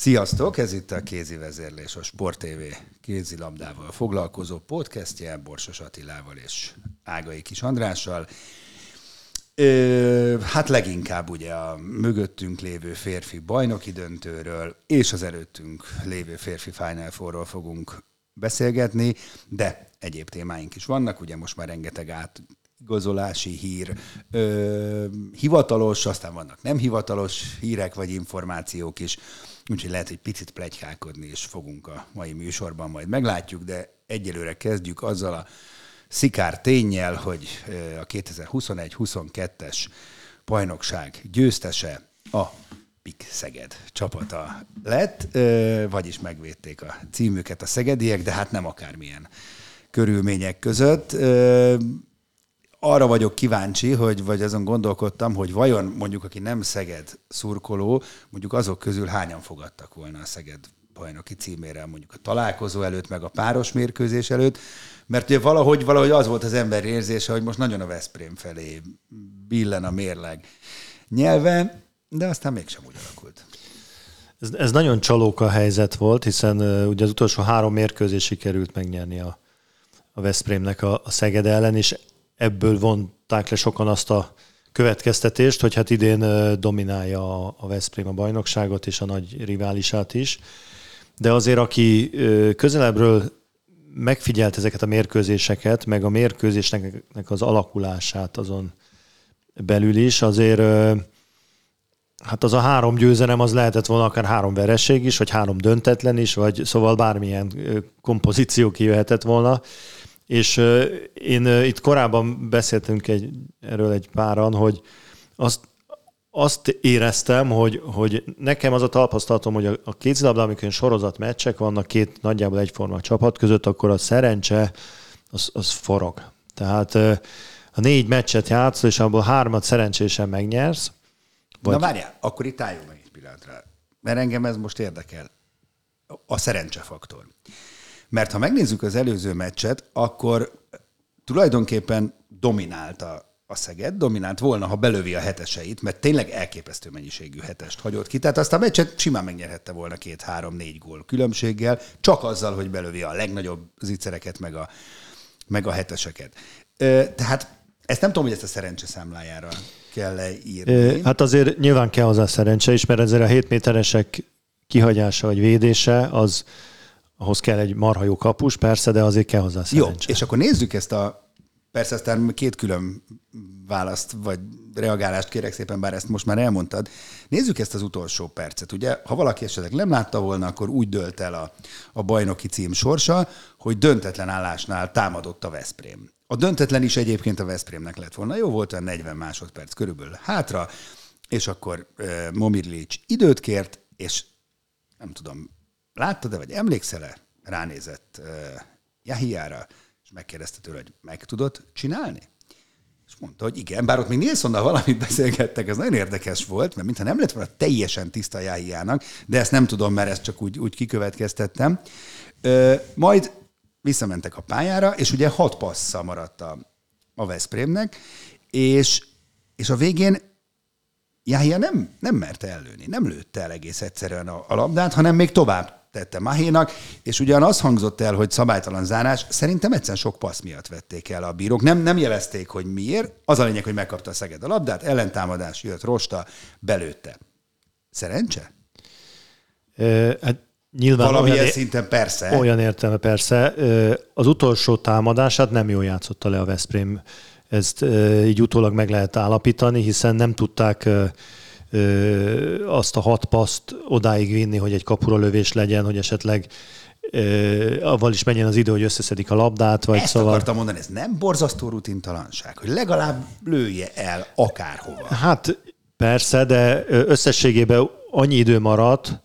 Sziasztok! Ez itt a Kézi Vezérlés, a Sport TV kézilabdával foglalkozó podcastje, Borsos Attilával és Ágai Kis Andrással. Hát leginkább ugye a mögöttünk lévő férfi bajnoki döntőről és az előttünk lévő férfi Final Fourról fogunk beszélgetni, de egyéb témáink is vannak, ugye most már rengeteg átigazolási hír, hivatalos, aztán vannak nem hivatalos hírek vagy információk is, úgyhogy lehet, hogy picit pletykálkodni is fogunk a mai műsorban, majd meglátjuk, de egyelőre kezdjük azzal a szikár ténnyel, hogy a 2021-22-es bajnokság győztese a PIK Szeged csapata lett, vagyis megvédték a címüket a szegediek, de hát nem akármilyen körülmények között. Arra vagyok kíváncsi, vagy azon gondolkodtam, hogy vajon mondjuk, aki nem Szeged szurkoló, mondjuk azok közül hányan fogadtak volna a Szeged bajnoki címére, mondjuk a találkozó előtt, meg a páros mérkőzés előtt, mert ugye valahogy az volt az ember érzése, hogy most nagyon a Veszprém felé billen a mérleg nyelve, de aztán mégsem úgy alakult. Ez nagyon csalóka helyzet volt, hiszen ugye az utolsó 3 mérkőzés sikerült megnyerni a Veszprémnek a Szeged ellen, és ebből vonták le sokan azt a következtetést, hogy hát idén dominálja a Veszprém a bajnokságot és a nagy riválisát is. De azért, aki közelebbről megfigyelt ezeket a mérkőzéseket, meg a mérkőzésnek az alakulását azon belül is, azért hát az a 3 győzelem, az lehetett volna akár 3 vereség is, vagy 3 döntetlen is, vagy szóval bármilyen kompozíció kijöhetett volna. És én itt korábban beszéltünk erről egy páran, hogy azt éreztem, hogy nekem az a tapasztalatom, hogy a kézilabdában, amikor sorozat meccsek vannak két nagyjából egyforma csapat között, akkor a szerencse az forog. Tehát a 4 meccset játszol, és abból 3-at szerencsésen megnyersz. Vagy... Na várjál, akkor itt álljunk meg egy pillanatra, mert engem ez most érdekel. A szerencsefaktor. Mert ha megnézzük az előző meccset, akkor tulajdonképpen dominálta a Szeged, dominált volna, ha belövi a heteseit, mert tényleg elképesztő mennyiségű hetest hagyott ki. Tehát azt a meccset simán megnyerhette volna 2-3-4 gól különbséggel, csak azzal, hogy belövi a legnagyobb zicsereket, meg a heteseket. Tehát ezt nem tudom, hogy ezt a szerencse számlájára kell leírni. Hát azért nyilván kell hozzá szerencse is, mert ezért a 7 méteresek kihagyása vagy védése az... Ahhoz kell egy marha jó kapus, persze, de azért kell hozzá szerencse. Jó, és akkor nézzük ezt persze aztán 2 külön választ, vagy reagálást kérek szépen, bár ezt most már elmondtad. Nézzük ezt az utolsó percet, ugye? Ha valaki esetleg nem látta volna, akkor úgy dölt el a bajnoki cím sorsa, hogy döntetlen állásnál támadott a Veszprém. A döntetlen is egyébként a Veszprémnek lett volna. Jó, volt olyan 40 másodperc körülbelül hátra, és akkor Momir Ilić időt kért, és nem tudom, láttad-e, vagy emlékszel-e, ránézett Jahjára, és megkérdezte tőle, hogy meg tudod csinálni? És mondta, hogy igen, bár ott még Nilssonnal valamit beszélgettek, ez nagyon érdekes volt, mert mintha nem lett volna teljesen tiszta Jahjának, de ezt nem tudom, mert ezt csak úgy kikövetkeztettem. Majd visszamentek a pályára, és ugye 6 passza maradt a Veszprémnek, és a végén Jahja nem merte ellőni, nem lőtte el egész egyszerűen a labdát, hanem még tovább tette Mahénak, és ugyan az hangzott el, hogy szabálytalan zárás, szerintem egyszerűen sok passz miatt vették el a bírók, nem jelezték, hogy miért, az a lényeg, hogy megkapta a Szeged a labdát, ellentámadás jött, Rosta belőtte. Szerencse? Hát Nyilván valamilyen szinten persze. Olyan értelme persze. Az utolsó támadását nem jól játszotta le a Veszprém. Ezt így utólag meg lehet állapítani, hiszen nem tudták azt a 6 paszt odáig vinni, hogy egy kapura lövés legyen, hogy esetleg avval is menjen az idő, hogy összeszedik a labdát. Vagy ezt akartam mondani, ez nem borzasztó rutintalanság, hogy legalább lője el akárhova. Hát persze, de összességében annyi idő maradt,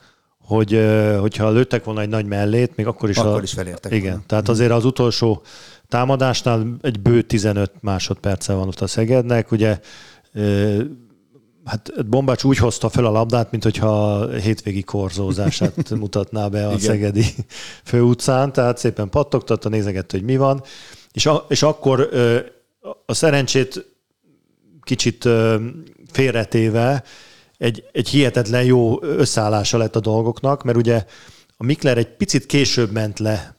hogyha lőttek volna egy nagy mellét, még akkor is... Akkor is felértek. Igen, volna. Tehát azért az utolsó támadásnál egy bő 15 másodperce van ott a Szegednek. Ugye hát Bombács úgy hozta fel a labdát, mint hogyha hétvégi korzózását mutatná be a szegedi főutcán, tehát szépen pattogtatta, nézegette, hogy mi van. És akkor a szerencsét kicsit félretéve egy hihetetlen jó összeállása lett a dolgoknak, mert ugye a Mikler egy picit később ment le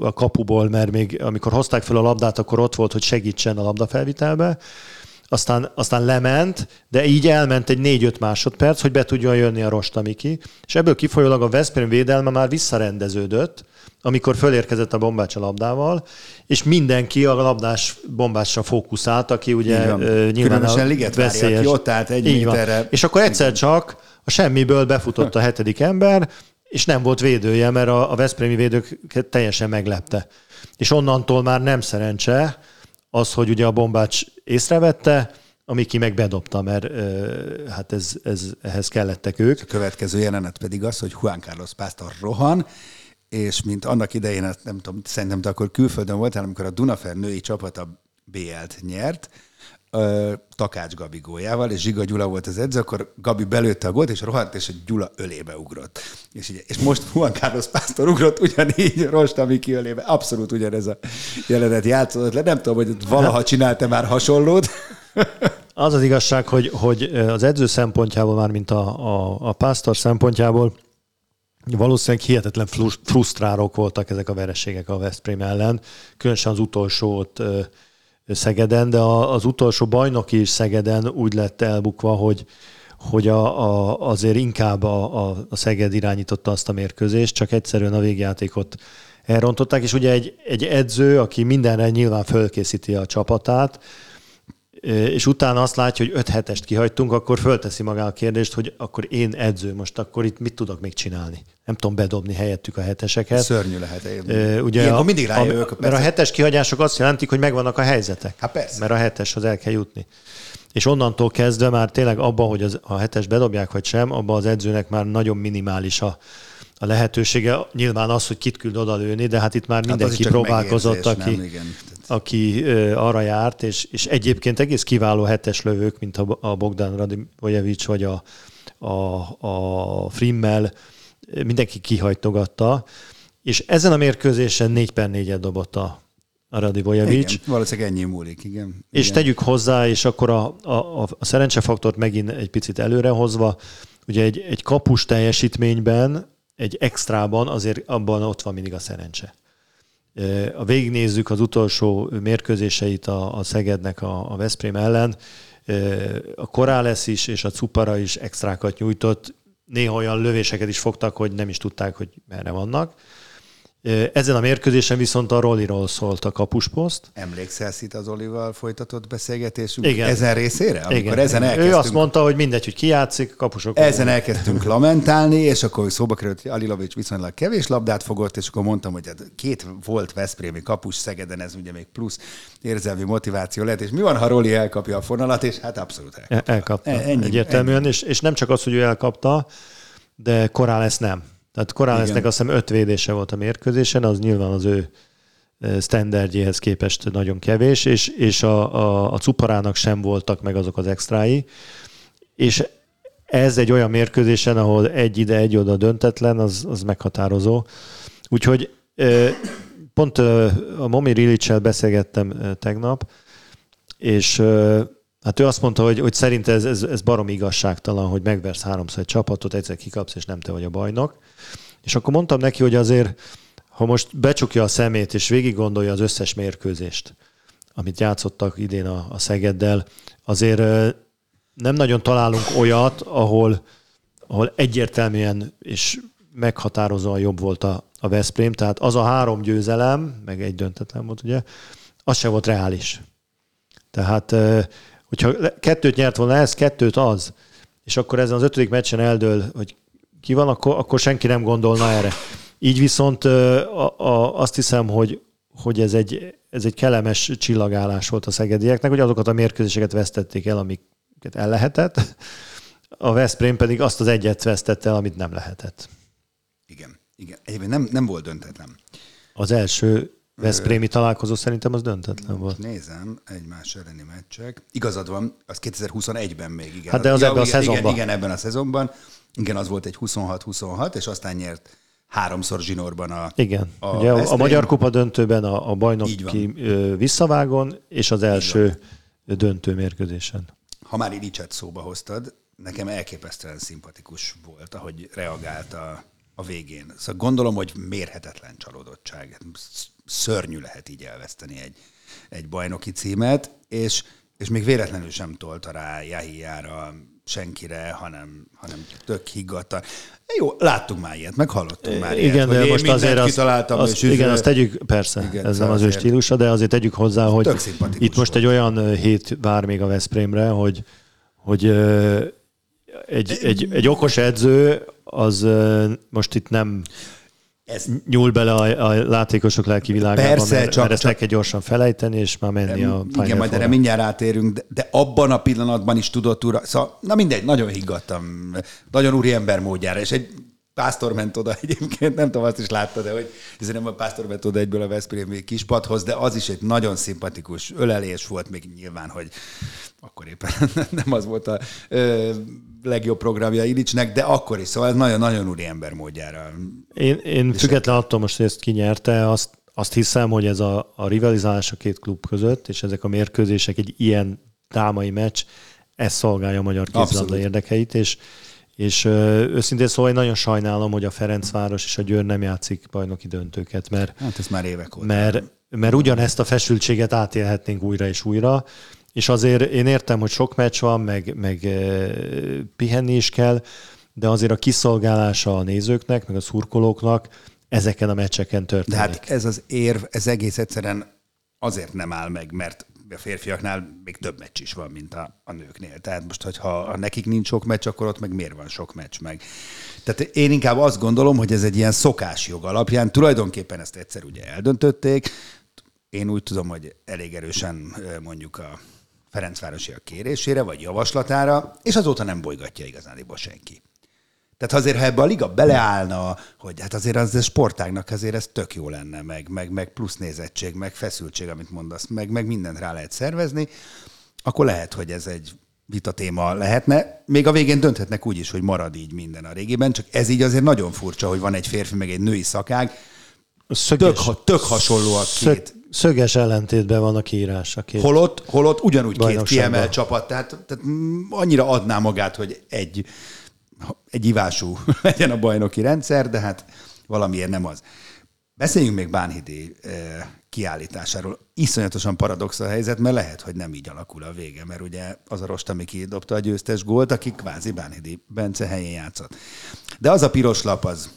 a kapuból, mert még amikor hozták fel a labdát, akkor ott volt, hogy segítsen a labdafelvitelbe. Aztán lement, de így elment egy 4-5 másodperc, hogy be tudjon jönni a Rostamiki, és ebből kifolyólag a Veszprém védelme már visszarendeződött, amikor fölérkezett a Bombács a labdával, és mindenki a labdás Bombácsra fókuszált, aki ugye nyilván a veszélyes. Aki ott állt egy méterre. És akkor egyszer csak a semmiből befutott a 7. ember, és nem volt védője, mert a veszprémi védőket teljesen meglepte. És onnantól már nem szerencse az, hogy ugye a Bombács észrevette, a Miki meg bedobta, mert hát ehhez kellettek ők. A következő jelenet pedig az, hogy Juan Carlos Pásztor rohan, és mint annak idején, nem tudom, szerintem te akkor külföldön voltál, amikor a Dunaferr női csapata BL-t nyert, Takács Gabi góljával, és Zsiga Gyula volt az edző, akkor Gabi belőtte a gólt, és rohadt, és Gyula ölébe ugrott. És most Juan Carlos Pásztor ugrott ugyanígy Rostami ki ölébe. Abszolút ugyanez a jelenet játszódott le. Nem tudom, hogy valaha csinálta már hasonlót. Az az igazság, hogy az edző szempontjából, már mint a Pásztor szempontjából, valószínűleg hihetetlen frusztrálók voltak ezek a vereségek a Veszprém ellen. Különösen az utolsó ott Szegeden, de az utolsó bajnoki is Szegeden úgy lett elbukva, hogy azért inkább a Szeged irányította azt a mérkőzést, csak egyszerűen a végjátékot elrontották, és ugye egy edző, aki mindenre nyilván fölkészíti a csapatát, és utána azt látja, hogy 5-7-est kihagytunk, akkor fölteszi magá a kérdést, hogy akkor én edző, most akkor itt mit tudok még csinálni? Nem tudom bedobni helyettük a 7-eseket. Szörnyű lehet. Ugye ilyenkor mindig rájövök. Mert a 7-es kihagyások azt jelentik, hogy megvannak a helyzetek. Hát persze. Mert a 7-eshez el kell jutni. És onnantól kezdve már tényleg abban, hogy a 7-es bedobják vagy sem, abban az edzőnek már nagyon minimális a lehetősége. Nyilván az, hogy kit küld odalőni, de hát itt már mindenki próbálkozott, aki arra járt, és egyébként egész kiváló 7-es lövők, mint a Bogdán Radivojević vagy a Frimmel, mindenki kihajtogatta, és ezen a mérkőzésen 4x4-et dobott a Radivojević. Igen, valószínűleg ennyi múlik, igen. És igen. Tegyük hozzá, és akkor a szerencsefaktort megint egy picit előrehozva, ugye egy kapus teljesítményben, egy extrában azért abban ott van mindig a szerencse. Végignézzük az utolsó mérkőzéseit a Szegednek a Veszprém ellen. A Korálesz is és a Cuppara is extrákat nyújtott. Néha olyan lövéseket is fogtak, hogy nem is tudták, hogy merre vannak. Ezen a mérkőzésen viszont a Roliról szólt a kapusposzt. Emlékszel itt az Olival folytatott beszélgetésünk? Igen. Ezen részére? Amikor ezen elkezdtünk... Ő azt mondta, hogy mindegy, hogy ki játszik, kapusok. Ezen elkezdtünk lamentálni, és akkor szóba került, hogy Alilović viszonylag kevés labdát fogott, és akkor mondtam, hogy 2 volt veszprémi kapus Szegeden, ez ugye még plusz érzelmi motiváció lehet, és mi van, ha Roli elkapja a fonalat, és hát abszolút elkapta. Egyértelműen, és nem csak az, hogy ő elkapta, de Korálesz nem. Tehát Korálesznek azt hiszem 5 védése volt a mérkőzésen, az nyilván az ő standardjéhez képest nagyon kevés, és a Cupparának sem voltak meg azok az extrái. És ez egy olyan mérkőzésen, ahol egy ide, egy oda döntetlen, az meghatározó. Úgyhogy pont a Momir Ilić-sel beszélgettem tegnap, és hát ő azt mondta, hogy szerint ez barom igazságtalan, hogy megversz 3-szor egy csapatot, egyszer kikapsz, és nem te vagy a bajnok. És akkor mondtam neki, hogy azért, ha most becsukja a szemét, és végig gondolja az összes mérkőzést, amit játszottak idén a Szegeddel, azért nem nagyon találunk olyat, ahol egyértelműen és meghatározóan jobb volt a Veszprém, tehát az a három győzelem, meg egy döntetlen volt, ugye, az sem volt reális. Tehát, hogyha kettőt nyert volna ez, kettőt az, és akkor ezen az ötödik meccsen eldől, hogy ki van, akkor senki nem gondolna erre. Így viszont azt hiszem, hogy ez egy kellemes csillagállás volt a szegedieknek, hogy azokat a mérkőzéseket vesztették el, amiket el lehetett, a Veszprém pedig azt az egyet vesztette el, amit nem lehetett. Igen. Egyébként nem volt döntetlen. Az első veszprémi találkozó szerintem az döntetlen volt. Nézem, egymás elleni meccsek. Igazad van, az 2021-ben még, igen. Hát de az ebben a szezonban. Igen, ebben a szezonban. Igen, az volt egy 26-26, és aztán nyert háromszor zsinórban a igen. Ugye, a Magyar Kupa döntőben, a bajnoki visszavágon, és az első döntő mérkőzésen. Ha már Ilićet szóba hoztad, nekem elképesztően szimpatikus volt, ahogy reagált a végén. Szóval gondolom, hogy mérhetetlen csalódottság. Szörnyű lehet így elveszteni egy bajnoki címet, és még véletlenül sem tolta rá Jahjára, senkire, hanem tök higgadtan. Jó, láttuk már ilyet, meg hallottunk már ilyet. Igen, de most azért azt tegyük, persze, igen, ez nem az ő stílusa, de azért tegyük hozzá, hogy itt most egy olyan hét vár még a Veszprémre, hogy egy okos edző az most itt nem nyúl bele a játékosok lelki világába, mert ezt meg kell gyorsan felejteni, és már menni a Final Igen, majd erre mindjárt rátérünk, de abban a pillanatban is tudott úr... Szóval, na mindegy, nagyon higgadtam, nagyon úriember módjára, és egy Pásztor ment oda egyébként, nem tudom, azt is látta, de hogy ez nem a Pásztor ment oda egyből a Veszprém kispadhoz, de az is egy nagyon szimpatikus ölelés volt, még nyilván, hogy akkor éppen nem az volt a legjobb programja Ilićnek, de akkor is, szóval ez nagyon-nagyon úriember módjára. Én független attól most, hogy ezt kinyerte, azt hiszem, hogy ez a rivalizálás a két klub között, és ezek a mérkőzések, egy ilyen drámai meccs, ez szolgálja a magyar kézilabda érdekeit, és őszintén szóval én nagyon sajnálom, hogy a Ferencváros és a Győr nem játszik bajnoki döntőket, mert hát ez már évek óta. Mert ugyanezt a feszültséget átélhetnénk újra és újra, és azért én értem, hogy sok meccs van, meg pihenni is kell, de azért a kiszolgálása a nézőknek, meg a szurkolóknak ezeken a meccseken történik. De hát ez az érv, ez egész egyszerűen azért nem áll meg, mert a férfiaknál még több meccs is van, mint a nőknél. Tehát most, hogyha nekik nincs sok meccs, akkor ott meg miért van sok meccs meg? Tehát én inkább azt gondolom, hogy ez egy ilyen szokásjog alapján. Tulajdonképpen ezt egyszer ugye eldöntötték. Én úgy tudom, hogy elég erősen mondjuk a ferencvárosiak kérésére, vagy javaslatára, és azóta nem bolygatja igazániból senki. Tehát azért, ha ebbe a liga beleállna, hogy hát azért az sportágnak azért ez tök jó lenne, meg plusz nézettség, meg feszültség, amit mondasz, meg mindent rá lehet szervezni, akkor lehet, hogy ez egy vita téma lehetne. Még a végén dönthetnek úgy is, hogy marad így minden a régiben, csak ez így azért nagyon furcsa, hogy van egy férfi, meg egy női szakág. Tök hasonló a két. Szöges ellentétben van a kiírás. Holott ugyanúgy két kiemelt csapat, tehát annyira adná magát, hogy egy ivású legyen a bajnoki rendszer, de hát valamiért nem az. Beszéljünk még Bánhidi kiállításáról. Iszonyatosan paradox a helyzet, mert lehet, hogy nem így alakul a vége, mert ugye az a Rostami kidobta a győztes gólt, aki kvázi Bánhidi Bence helyén játszott. De az a piros lap az.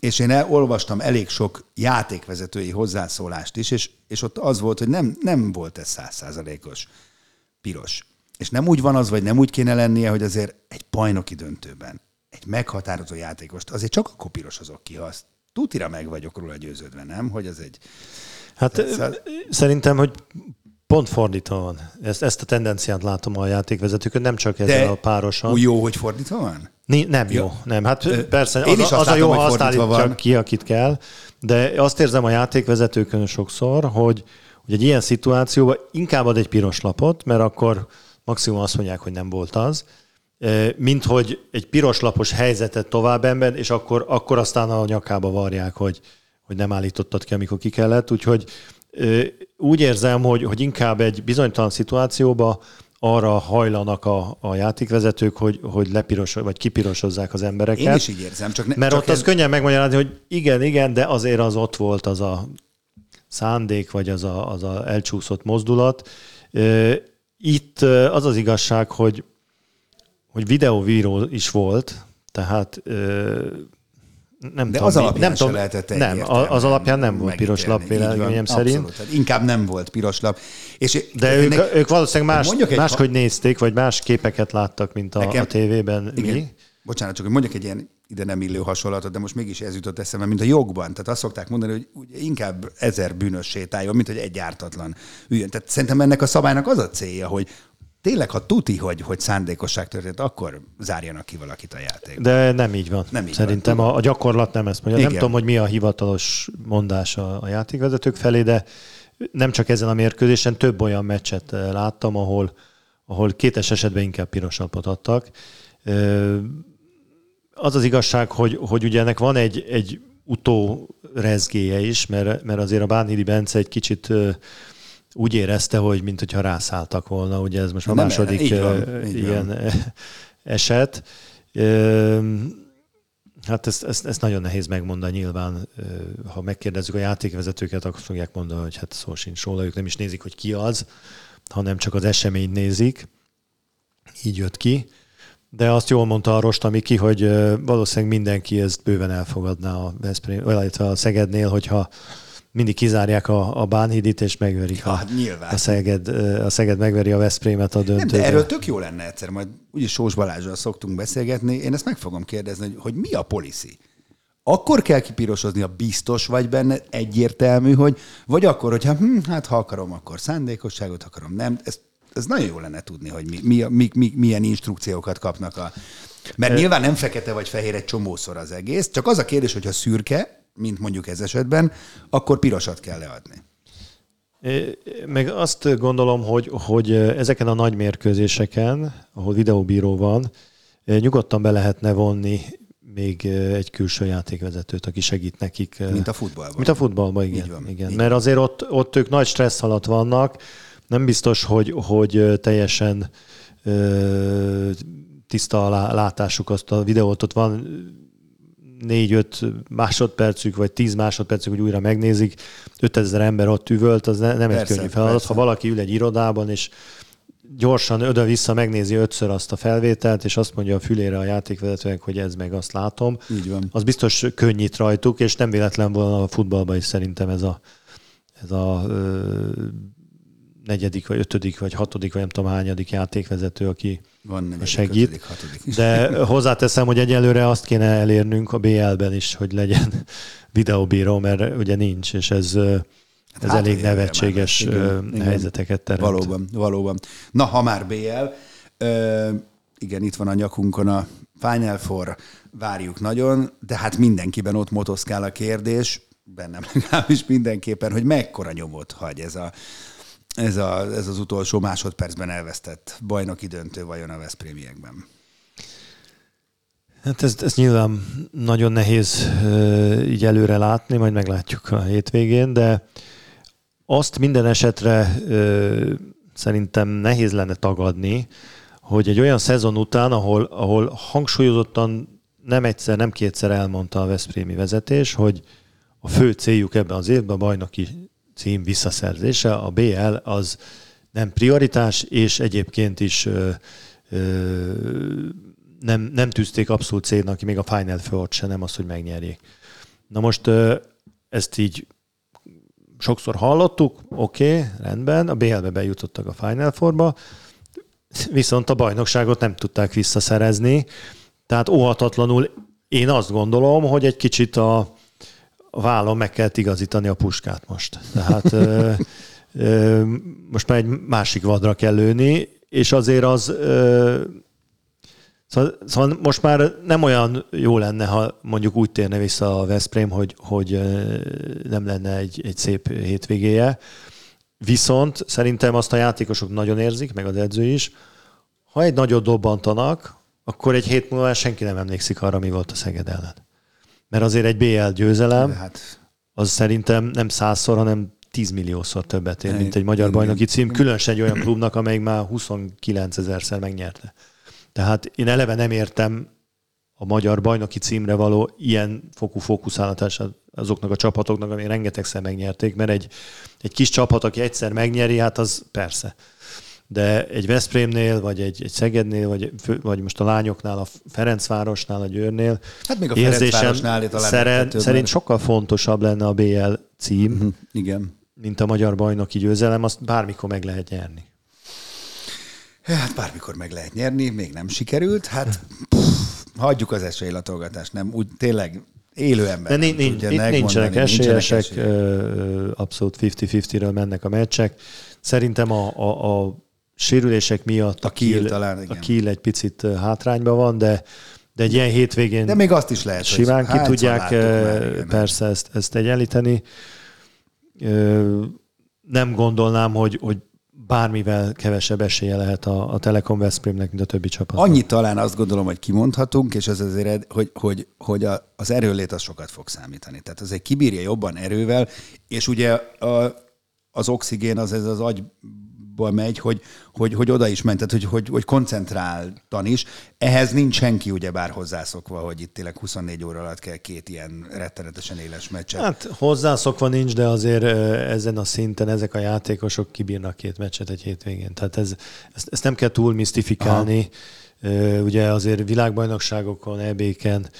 És én olvastam elég sok játékvezetői hozzászólást is, és ott az volt, hogy nem volt ez 100%-os piros. És nem úgy van az, vagy nem úgy kéne lennie, hogy azért egy bajnoki döntőben egy meghatározó játékost azért csak akkor pirosozok ki, ha azt tutira meg vagyok róla győződve, nem? Hogy az egy... Hát szerintem, hogy pont fordítva van. Ezt a tendenciát látom a játékvezetőkön, nem csak ezzel a párosan. De jó, hogy fordítva van? Nem jó. Nem. Hát persze, az a jó, ha azt állítja ki, akit kell, de azt érzem a játékvezetőkön sokszor, hogy egy ilyen szituációban inkább ad egy piros lapot, mert akkor maximum azt mondják, hogy nem volt az, mint hogy egy piroslapos helyzetet tovább ember, és akkor aztán a nyakába varják, hogy nem állítottad ki, amikor ki kellett. Úgyhogy úgy érzem, hogy inkább egy bizonytalan szituációba arra hajlanak a játékvezetők, hogy vagy kipirosozzák az embereket. Én is így érzem. Mert csak ott az könnyen megmagyarázni, hogy igen, de azért az ott volt az a szándék, vagy az a elcsúszott mozdulat. Itt az az igazság, hogy videóvíró is volt, tehát Nem de tudom, az alapján nem lehetett egyértelmű. Nem, az alapján nem volt piros lap véleményem szerint. Abszolút, inkább nem volt piros lap. És de ők valószínűleg máshogy nézték, vagy más képeket láttak, mint a tévében igen, mi. Bocsánat, csak hogy mondjak egy ilyen ide nem illő hasonlatot, de most mégis ez jutott eszembe, mint a jogban. Tehát azt szokták mondani, hogy inkább 1000 bűnös sétáljon, mint hogy egy ártatlan üljön. Tehát szerintem ennek a szabálynak az a célja, hogy tényleg, ha tuti, hogy szándékosság történt, akkor zárjanak ki valakit a játékban. De nem így van. Nem így szerintem van. A gyakorlat nem ezt mondja. Igen. Nem tudom, hogy mi a hivatalos mondás a játékvezetők felé, de nem csak ezen a mérkőzésen, több olyan meccset láttam, ahol kétes esetben inkább piros lapot adtak. Az az igazság, hogy ugye ennek van egy utórezgéje is, mert azért a Bánhidi Bence egy kicsit úgy érezte, hogy mintha rászálltak volna. Ugye ez most a második ilyen eset. Hát ezt nagyon nehéz megmondani nyilván. Ha megkérdezzük a játékvezetőket, akkor fogják mondani, hogy hát szó sincs róla. Ők nem is nézik, hogy ki az, hanem csak az eseményt nézik. Így jött ki. De azt jól mondta a Rostami ki, hogy valószínűleg mindenki ezt bőven elfogadná a Szegednél, hogyha mindig kizárják a Bánhidit, és megverik a Szeged megveri a Veszprémet a döntőben. Nem, de erről tök jó lenne egyszer, majd úgyis Sós Balázsral szoktunk beszélgetni, én ezt meg fogom kérdezni, hogy mi a policy? Akkor kell kipirosozni, ha biztos vagy benne, egyértelmű, hogy vagy akkor, hogyha ha akarom, akkor szándékosságot akarom, nem. Ez nagyon jó lenne tudni, hogy milyen instrukciókat kapnak mert nyilván nem fekete vagy fehér egy csomószor az egész, csak az a kérdés, hogyha szürke, mint mondjuk ez esetben, akkor pirosat kell leadni. Meg azt gondolom, hogy ezeken a nagy mérkőzéseken, ahol videóbíró van, nyugodtan be lehetne vonni még egy külső játékvezetőt, aki segít nekik. Mint a futballban. Igen. Így van, igen. Mert azért ott ők nagy stressz alatt vannak, nem biztos, hogy teljesen tiszta a látásuk azt a videót, ott van 4-5 másodpercük, vagy 10 másodpercük, hogy újra megnézik, 5000 ember ott üvölt, az nem persze, egy könnyű feladat. Persze. Ha valaki ül egy irodában, és gyorsan oda-vissza megnézi 5-ször azt a felvételt, és azt mondja a fülére a játékvezetőnek, hogy ez meg azt látom, így van. Az biztos könnyít rajtuk, és nem véletlen volna a futballban is szerintem ez a negyedik, vagy ötödik, vagy hatodik, vagy nem tudom hányadik játékvezető, aki negyedik, segít. Ötödik, de hozzáteszem, hogy egyelőre azt kéne elérnünk a BL-ben is, hogy legyen videóbíró, mert ugye nincs, és ez elég nevetséges helyzeteket teremt. Valóban. Na, ha már BL, igen, itt van a nyakunkon a Final Four, várjuk nagyon, de hát mindenkiben ott motoszkál a kérdés, bennem legalábbis mindenképpen, hogy mekkora nyomot hagy ez az utolsó másodpercben elvesztett bajnoki döntő vajon a veszprémiekben? Hát ez nyilván nagyon nehéz így előre látni, majd meglátjuk a hétvégén, de azt minden esetre szerintem nehéz lenne tagadni, hogy egy olyan szezon után, ahol hangsúlyozottan nem egyszer, nem kétszer elmondta a veszprémi vezetés, hogy a fő céljuk ebben az évben a bajnoki cím visszaszerzése, a BL az nem prioritás, és egyébként is nem tűzték abszolút célnak, még a Final Four-t se, nem az, hogy megnyerjék. Na most ezt így sokszor hallottuk, oké, rendben, a BL-be bejutottak a Final Four-ba, viszont a bajnokságot nem tudták visszaszerezni, tehát óhatatlanul én azt gondolom, hogy egy kicsit a vállon meg kell igazítani a puskát most. Tehát most már egy másik vadra kell lőni, és azért az szóval most már nem olyan jó lenne, ha mondjuk úgy térne vissza a Veszprém, hogy nem lenne egy szép hétvégéje. Viszont szerintem azt a játékosok nagyon érzik, meg az edző is. Ha egy nagyot dobbantanak, akkor egy hét múlva senki nem emlékszik arra, mi volt a Szeged ellen. Mert azért egy BL győzelem, az szerintem nem 100-szor, hanem 10 milliószor többet ér, mint egy magyar bajnoki cím, különösen egy olyan klubnak, amelyik már 29 000-szer megnyerte. Tehát én eleve nem értem a magyar bajnoki címre való ilyen fokú fókuszálatását azoknak a csapatoknak, amelyek rengetegszer megnyerték, mert egy kis csapat, aki egyszer megnyeri, hát az persze. de egy Veszprémnél, vagy egy Szegednél, vagy most a lányoknál, a Ferencvárosnál, a Győrnél, hát még a Ferencvárosnál szerint sokkal fontosabb lenne a BL cím, igen, mint a magyar bajnoki győzelem, azt bármikor meg lehet nyerni. Hát bármikor meg lehet nyerni, még nem sikerült, hát hagyjuk az esélylatolgatást, nem, úgy tényleg élő ember. De nincsenek esélyesek, abszolút 50-50-ről mennek a meccsek. Szerintem a sérülések miatt a Kiel egy picit hátrányban van, de egy ilyen hétvégén de még azt is lehet, simán ki tudják persze ezt egyenlíteni. Nem gondolnám, hogy bármivel kevesebb esélye lehet a Telekom Veszprémnek, mint a többi csapat. Annyi talán azt gondolom, hogy kimondhatunk, és az azért, hogy az erőlét az sokat fog számítani. Tehát azért kibírja jobban erővel, és ugye az oxigén az ez az agyba megy, hogy oda is ment, tehát hogy koncentráltan is. Ehhez nincs senki ugyebár hozzászokva, hogy itt tényleg 24 óra alatt kell két ilyen rettenetesen éles meccset. Hát hozzászokva nincs, de azért ezen a szinten ezek a játékosok kibírnak két meccset egy hétvégén. Tehát ezt nem kell túl misztifikálni. Aha. Ugye azért világbajnokságokon, EB-ken,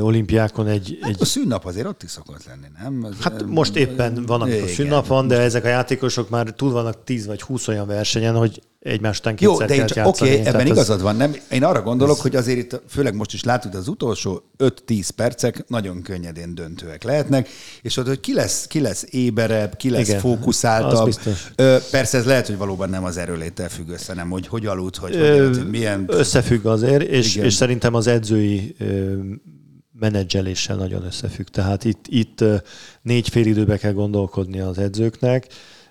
olimpiákon egy... A szünnap azért ott is szokott lenni, nem? Hát most éppen van, amikor szünnap van, de ezek a játékosok már túl vannak 10 vagy 20 olyan versenyen, hogy egymás után kétszer kell játszani. Oké, ebben igazad van. Nem? Én arra gondolok, hogy azért itt, főleg most is látod, az utolsó 5-10 percek nagyon könnyedén döntőek lehetnek, és ott, hogy ki lesz éberebb, ki lesz fókuszáltabb. Persze ez lehet, hogy valóban nem az erőléttel függ össze, nem, hogy aludt, hogy milyen... Összefügg azért, és szerintem az edzői menedzseléssel nagyon összefügg. Tehát itt négy fél időbe kell gondolkodni az edzőknek,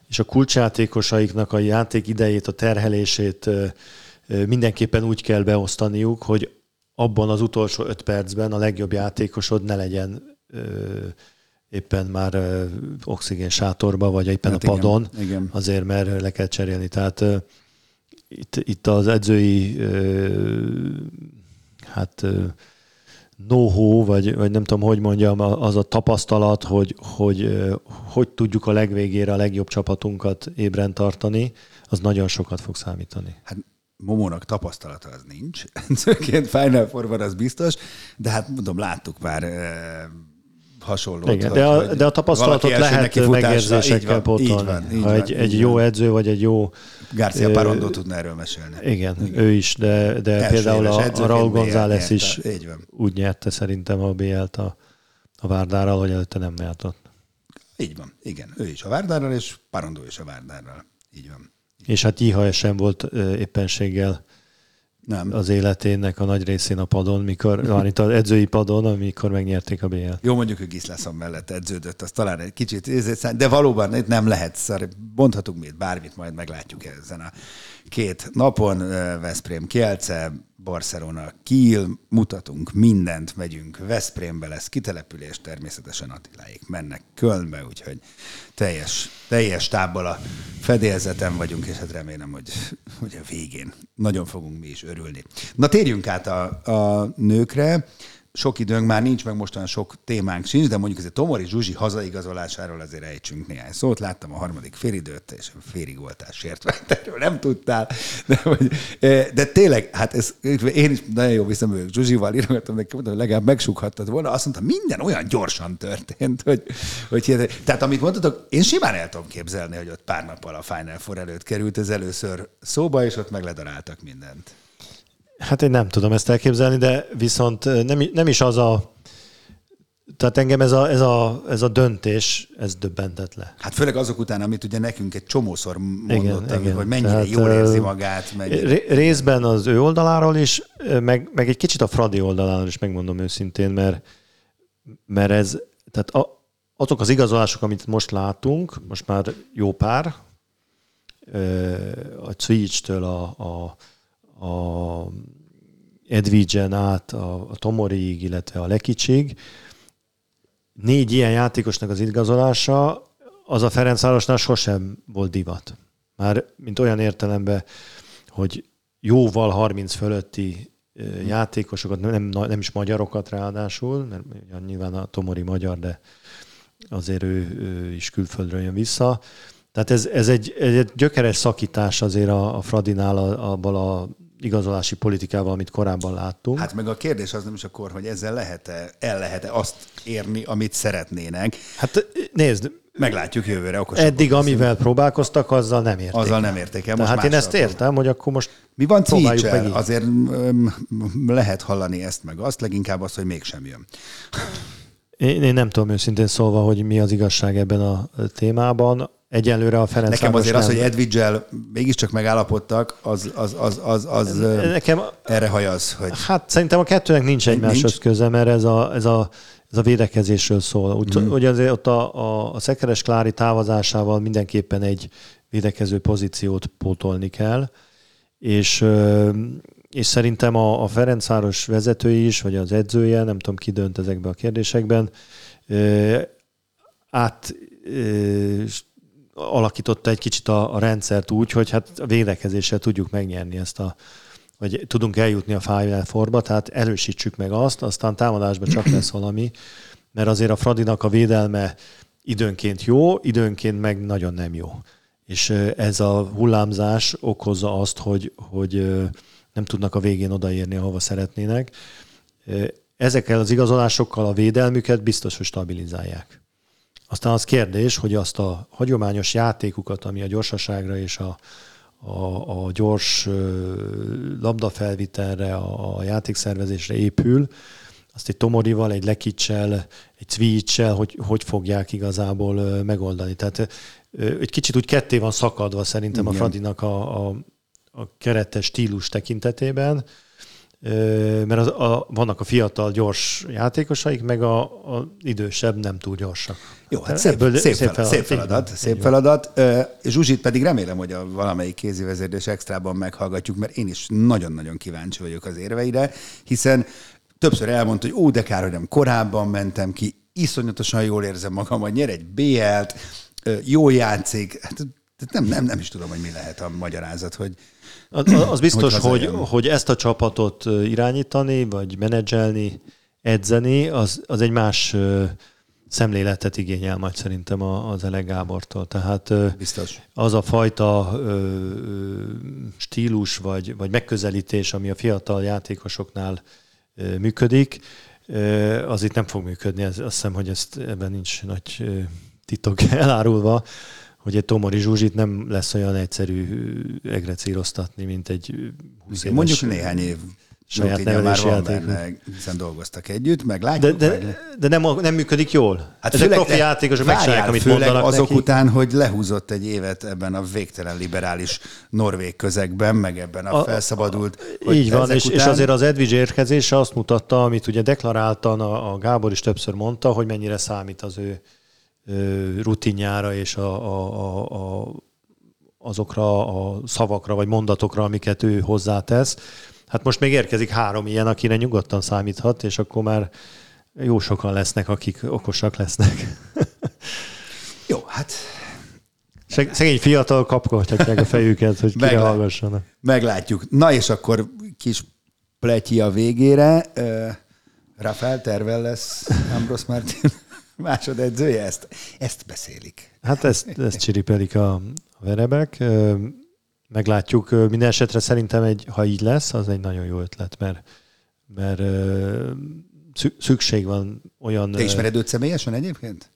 és a kulcsjátékosaiknak a játék idejét, a terhelését mindenképpen úgy kell beosztaniuk, hogy abban az utolsó 5 percben a legjobb játékosod ne legyen éppen már oxigén sátorba, vagy éppen hát a padon, igen. Azért mert le kell cserélni. Tehát itt az edzői know-how, vagy nem tudom, hogy mondjam, az a tapasztalat, hogy tudjuk a legvégére a legjobb csapatunkat ébren tartani, az nagyon sokat fog számítani. Hát Momónak tapasztalata az nincs, főként Final Four-ban az biztos, de hát mondom, láttuk már hasonlót. Igen, de a tapasztalatot lehet megérzésekkel pótolni. Ha egy jó edző, vagy egy jó... García Párondó tudna erről mesélni. Igen, ő is, de például a Raúl González is úgy nyerte szerintem a BL-t a Várdarral, hogy előtte nem nyertott. Így van, igen. Ő is a Várdarral, és Párondó is a Várdarral. Így van. És hát Jahja sem volt éppenséggel nem. Az életének a nagy részén a padon, mikor itt az edzői padon, amikor megnyerték a BL-t. Jó, mondjuk, hogy Gislászon mellett edződött, az talán egy kicsit, de valóban itt nem lehet szar. Mondhatunk mi bármit, majd meglátjuk ezen a két napon. Veszprém, Kielce, Barcelona, Kiel, mutatunk mindent, megyünk Veszprémbe, lesz kitelepülés, természetesen Attiláék mennek Kölnbe, úgyhogy teljes tábbal a fedélzeten vagyunk, és hát remélem, hogy a végén nagyon fogunk mi is örülni. Na, térjünk át a nőkre. Sok időnk már nincs, meg mostan sok témánk sincs, de mondjuk azért Tomori Zsuzsi hazaigazolásáról azért ejtsünk néhány szót. Láttam a harmadik félidőt, és félig voltál sértve, erről nem tudtál. De tényleg, hát ez, én is nagyon jó viszem ők Zsuzsival, írogattam neki, hogy legalább megsughattad volna. Azt mondta, minden olyan gyorsan történt, hogy tehát amit mondtatok, én simán el tudom képzelni, hogy ott pár nappal a Final Four előtt került ez először szóba, és ott megledaráltak mindent. Hát én nem tudom ezt elképzelni, de viszont nem is az a... Tehát engem ez a döntés, ez döbbentett le. Hát főleg azok után, amit ugye nekünk egy csomószor mondottam, hogy mennyire tehát jól érzi magát. Részben az ő oldaláról is, meg egy kicsit a Fradi oldaláról is, megmondom őszintén, mert ez... Tehát azok az igazolások, amit most látunk, most már jó pár, a Cvics-től a Edvigyen át, a Tomoriig, illetve a Lekicsig. 4 ilyen játékosnak az igazolása, az a Ferencvárosnál sosem volt divat. Már mint olyan értelemben, hogy jóval 30 fölötti játékosokat, nem is magyarokat ráadásul, mert nyilván a Tomori magyar, de azért ő is külföldről jön vissza, Tehát ez egy gyökeres szakítás azért a Fradinál abban a igazolási politikával, amit korábban láttunk. Hát meg a kérdés az nem is akkor, hogy ezzel el lehet-e azt érni, amit szeretnének. Hát nézd, meglátjuk jövőre. Eddig, amivel próbálkoztak, azzal nem érték. Hát én ezt értem, hogy akkor most mi van, próbáljuk meg. Azért lehet hallani ezt meg azt, leginkább azt, hogy mégsem jön. Én nem tudom őszintén szólva, hogy mi az igazság ebben a témában. Egyenlőre a Ferencváros nekem azért nem. Az, hogy Edvigyel mégiscsak megállapodtak, nekem, erre hajaz. Hogy hát szerintem a kettőnek nincs egymáshoz köze, mert ez a védekezésről szól. Ugye azért ott a Szekeres Klári távozásával mindenképpen egy védekező pozíciót pótolni kell, és szerintem a Ferencváros vezetői is, vagy az edzője, nem tudom, ki dönt ezekbe a kérdésekben, alakította egy kicsit a rendszert úgy, hogy hát a védekezéssel tudjuk megnyerni vagy tudunk eljutni a Final Fourba, tehát erősítsük meg azt, aztán támadásban csak lesz valami, mert azért a Fradinak a védelme időnként jó, időnként meg nagyon nem jó. És ez a hullámzás okozza azt, hogy nem tudnak a végén odaérni, ahova szeretnének. Ezekkel az igazolásokkal a védelmüket biztos, hogy stabilizálják. Aztán az kérdés, hogy azt a hagyományos játékukat, ami a gyorsaságra és a gyors labdafelvitelre, a játékszervezésre épül, azt egy Tomorival, egy Lekicsel, egy Cvicsel, hogy fogják igazából megoldani. Tehát egy kicsit úgy ketté van szakadva szerintem a Fradinak a keretes stílus tekintetében, mert vannak a fiatal gyors játékosaik, meg az idősebb nem túl gyorsak. Jó, hát szép feladat. Zsuzsit pedig remélem, hogy a valamelyik kézi vezérlés extrában meghallgatjuk, mert én is nagyon-nagyon kíváncsi vagyok az érveire, hiszen többször elmondta, hogy de kár, hogy nem korábban mentem ki, iszonyatosan jól érzem magam, hogy nyer egy BL-t, jól játszik. Hát, nem is tudom, hogy mi lehet a magyarázat, hogy az biztos, hogy ezt a csapatot irányítani, vagy menedzselni, edzeni, az egy más szemléletet igényel majd szerintem az Ele Gábortól. Tehát biztos. Az a fajta stílus, vagy megközelítés, ami a fiatal játékosoknál működik, az itt nem fog működni. Azt hiszem, hogy ebben nincs nagy titok elárulva, hogy egy Tomori Zsuzsit nem lesz olyan egyszerű egrecíroztatni, mint egy 20 éves. Mondjuk néhány év saját nevelési játékban, hiszen dolgoztak együtt, meg látjuk. De nem működik jól. Hát ezek profi játékosok megcsinálják, amit mondanak azok neki. Után, hogy lehúzott egy évet ebben a végtelen liberális norvég közegben, meg ebben a felszabadult. Így van, és azért az Edvigy érkezése azt mutatta, amit ugye deklaráltan a Gábor is többször mondta, hogy mennyire számít az ő rutinjára és azokra a szavakra vagy mondatokra, amiket ő hozzátesz. Hát most még érkezik 3 ilyen, akire nyugodtan számíthat, és akkor már jó sokan lesznek, akik okosak lesznek. Jó, hát... Szegény fiatal kapkodhatják a fejüket, hogy kire hallgassanak. Meglátjuk. Na és akkor kis pletyi a végére. Rafael Tervel lesz Ambros Martín másod edzője, ezt beszélik. Hát ezt csiripelik a verebek. Meglátjuk. Minden esetre szerintem, ha így lesz, az egy nagyon jó ötlet, mert szükség van olyan... Te ismered őt személyesen egyébként?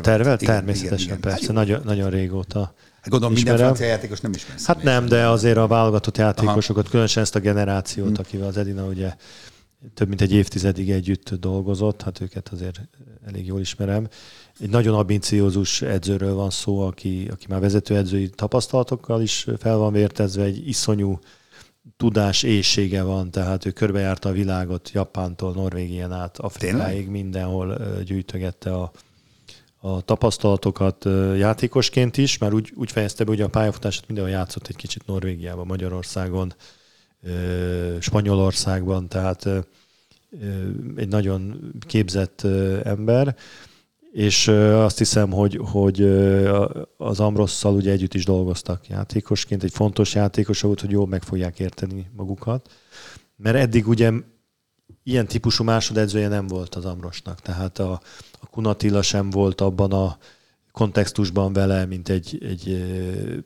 Tervet? Természetesen, igen. Persze. Nagyon, nagyon régóta gondolom, ismerem. Minden francia játékos nem ismer. Hát nem, de azért a válogatott játékosokat, különösen ezt a generációt, akivel az Edina ugye több mint egy évtizedig együtt dolgozott, hát őket azért elég jól ismerem. Egy nagyon ambiciózus edzőről van szó, aki már vezetőedzői tapasztalatokkal is fel van vértezve, egy iszonyú tudás éhsége van, tehát ő körbejárta a világot Japántól, Norvégián át, Afrikáig. Tényleg? Mindenhol gyűjtögette a tapasztalatokat játékosként is, már úgy fejezte be, hogy a pályafutását mindenhol játszott egy kicsit Norvégiában, Magyarországon, Spanyolországban, tehát egy nagyon képzett ember, és azt hiszem, hogy az Ambrosszal ugye együtt is dolgoztak játékosként, egy fontos játékos volt, hogy jól meg fogják érteni magukat, mert eddig ugye ilyen típusú másodedzője nem volt az Ambrosnak, tehát a Kun Attila sem volt abban a kontextusban vele, mint egy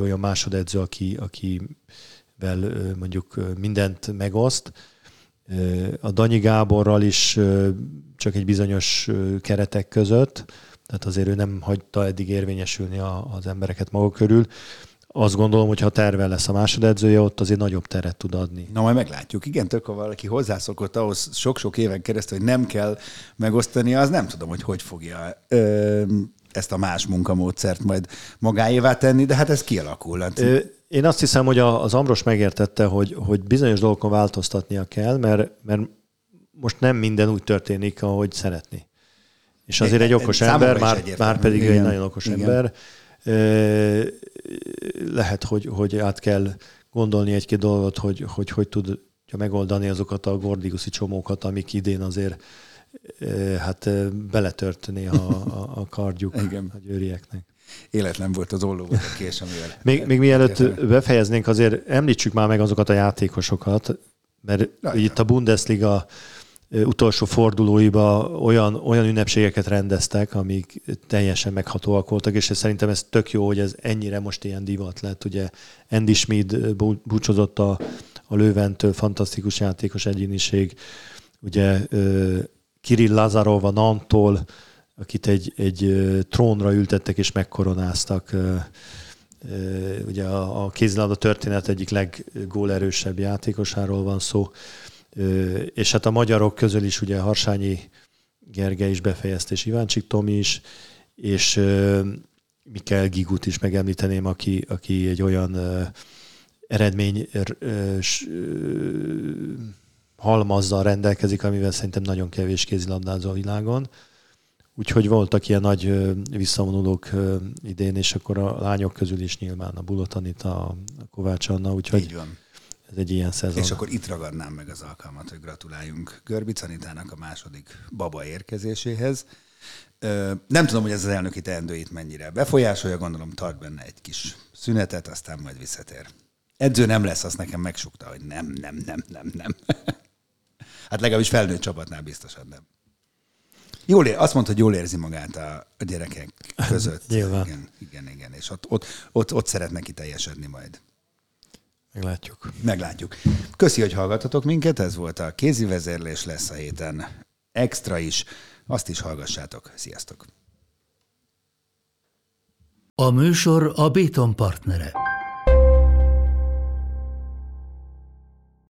olyan másodedző, akivel mondjuk mindent megoszt. A Danyi Gáborral is csak egy bizonyos keretek között, tehát azért ő nem hagyta eddig érvényesülni az embereket maga körül. Azt gondolom, hogy ha tervel lesz a másodedzője, ott azért nagyobb teret tud adni. Na majd meglátjuk. Igen, tök ha valaki hozzászokott ahhoz sok-sok éven keresztül, hogy nem kell megosztani, az nem tudom, hogy fogja ezt a más munkamódszert majd magáévá tenni, de hát ez kialakul. Én azt hiszem, hogy az Ambros megértette, hogy bizonyos dolgokon változtatnia kell, mert most nem minden úgy történik, ahogy szeretné. És azért egy okos ember, már pedig egy nagyon okos ember, lehet, hogy át kell gondolni egy-két dolgot, hogy tudja megoldani azokat a gordiuszi csomókat, amik idén azért beletört néha a kardjuk a győrieknek. Életlen volt az olló a kés, amivel... Még mielőtt befejeznénk, azért említsük már meg azokat a játékosokat, mert itt a Bundesliga utolsó fordulóiba olyan ünnepségeket rendeztek, amik teljesen meghatóak voltak, és szerintem ez tök jó, hogy ez ennyire most ilyen divat lett. Ugye Andy Schmid búcsúzott a Löventől, fantasztikus játékos egyéniség. Ugye Kirill Lazarov a Nantól, akit egy trónra ültettek és megkoronáztak. Ugye a kézilabda történet egyik leggólerősebb játékosáról van szó. És hát a magyarok közül is ugye Harsányi Gergely is befejezte, és Iváncsik Tomi is, és Mikel Gigut is megemlíteném, aki egy olyan eredmény halmazzal rendelkezik, amivel szerintem nagyon kevés kézilabdázó a világon. Úgyhogy voltak ilyen nagy visszavonulók idén, és akkor a lányok közül is nyilván a Buló Anita, a Kovács Anna, úgyhogy... Így van. Ez egy ilyen szezon. És akkor itt ragadnám meg az alkalmat, hogy gratuláljunk Görbics Anitának a második baba érkezéséhez. Nem tudom, hogy ez az elnöki teendőit mennyire befolyásolja, gondolom tart benne egy kis szünetet, aztán majd visszatér. Edző nem lesz, azt nekem megsukta, hogy nem. Hát legalábbis felnőtt csapatnál biztosan nem. Azt mondta, hogy jól érzi magát a gyerekek között. Igen. És ott szeret neki teljesedni majd. Meglátjuk. Köszi, hogy hallgattatok minket, ez volt a Kézi Vezérlés, lesz a héten extra is, azt is hallgassátok. Sziasztok! A műsor a Béton partnere.